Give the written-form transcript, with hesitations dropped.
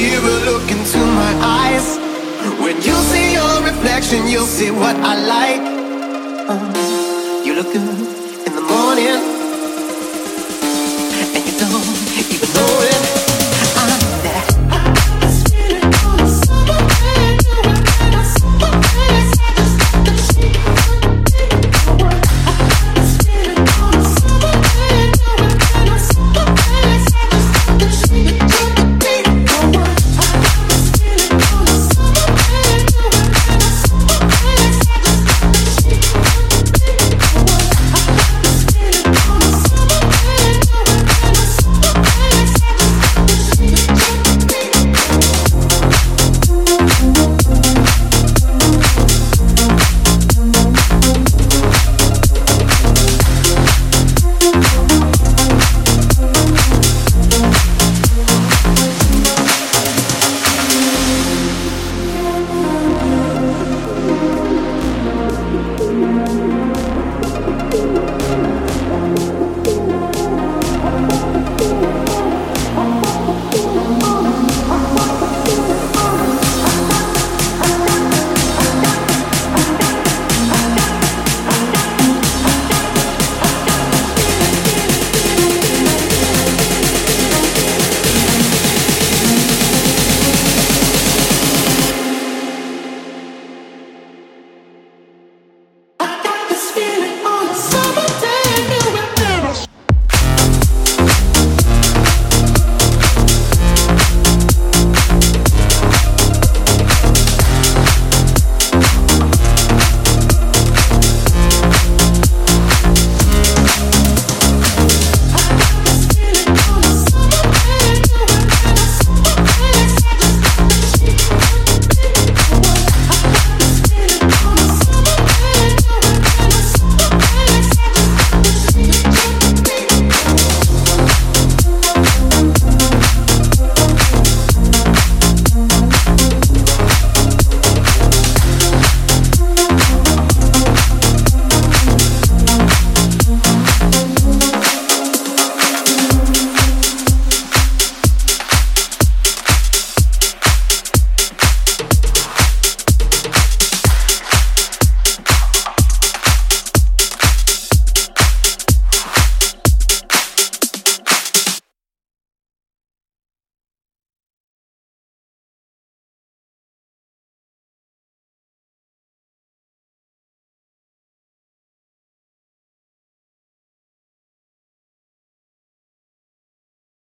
you will look into my eyes. When you see your reflection, you'll see what I like. You look good in the morning.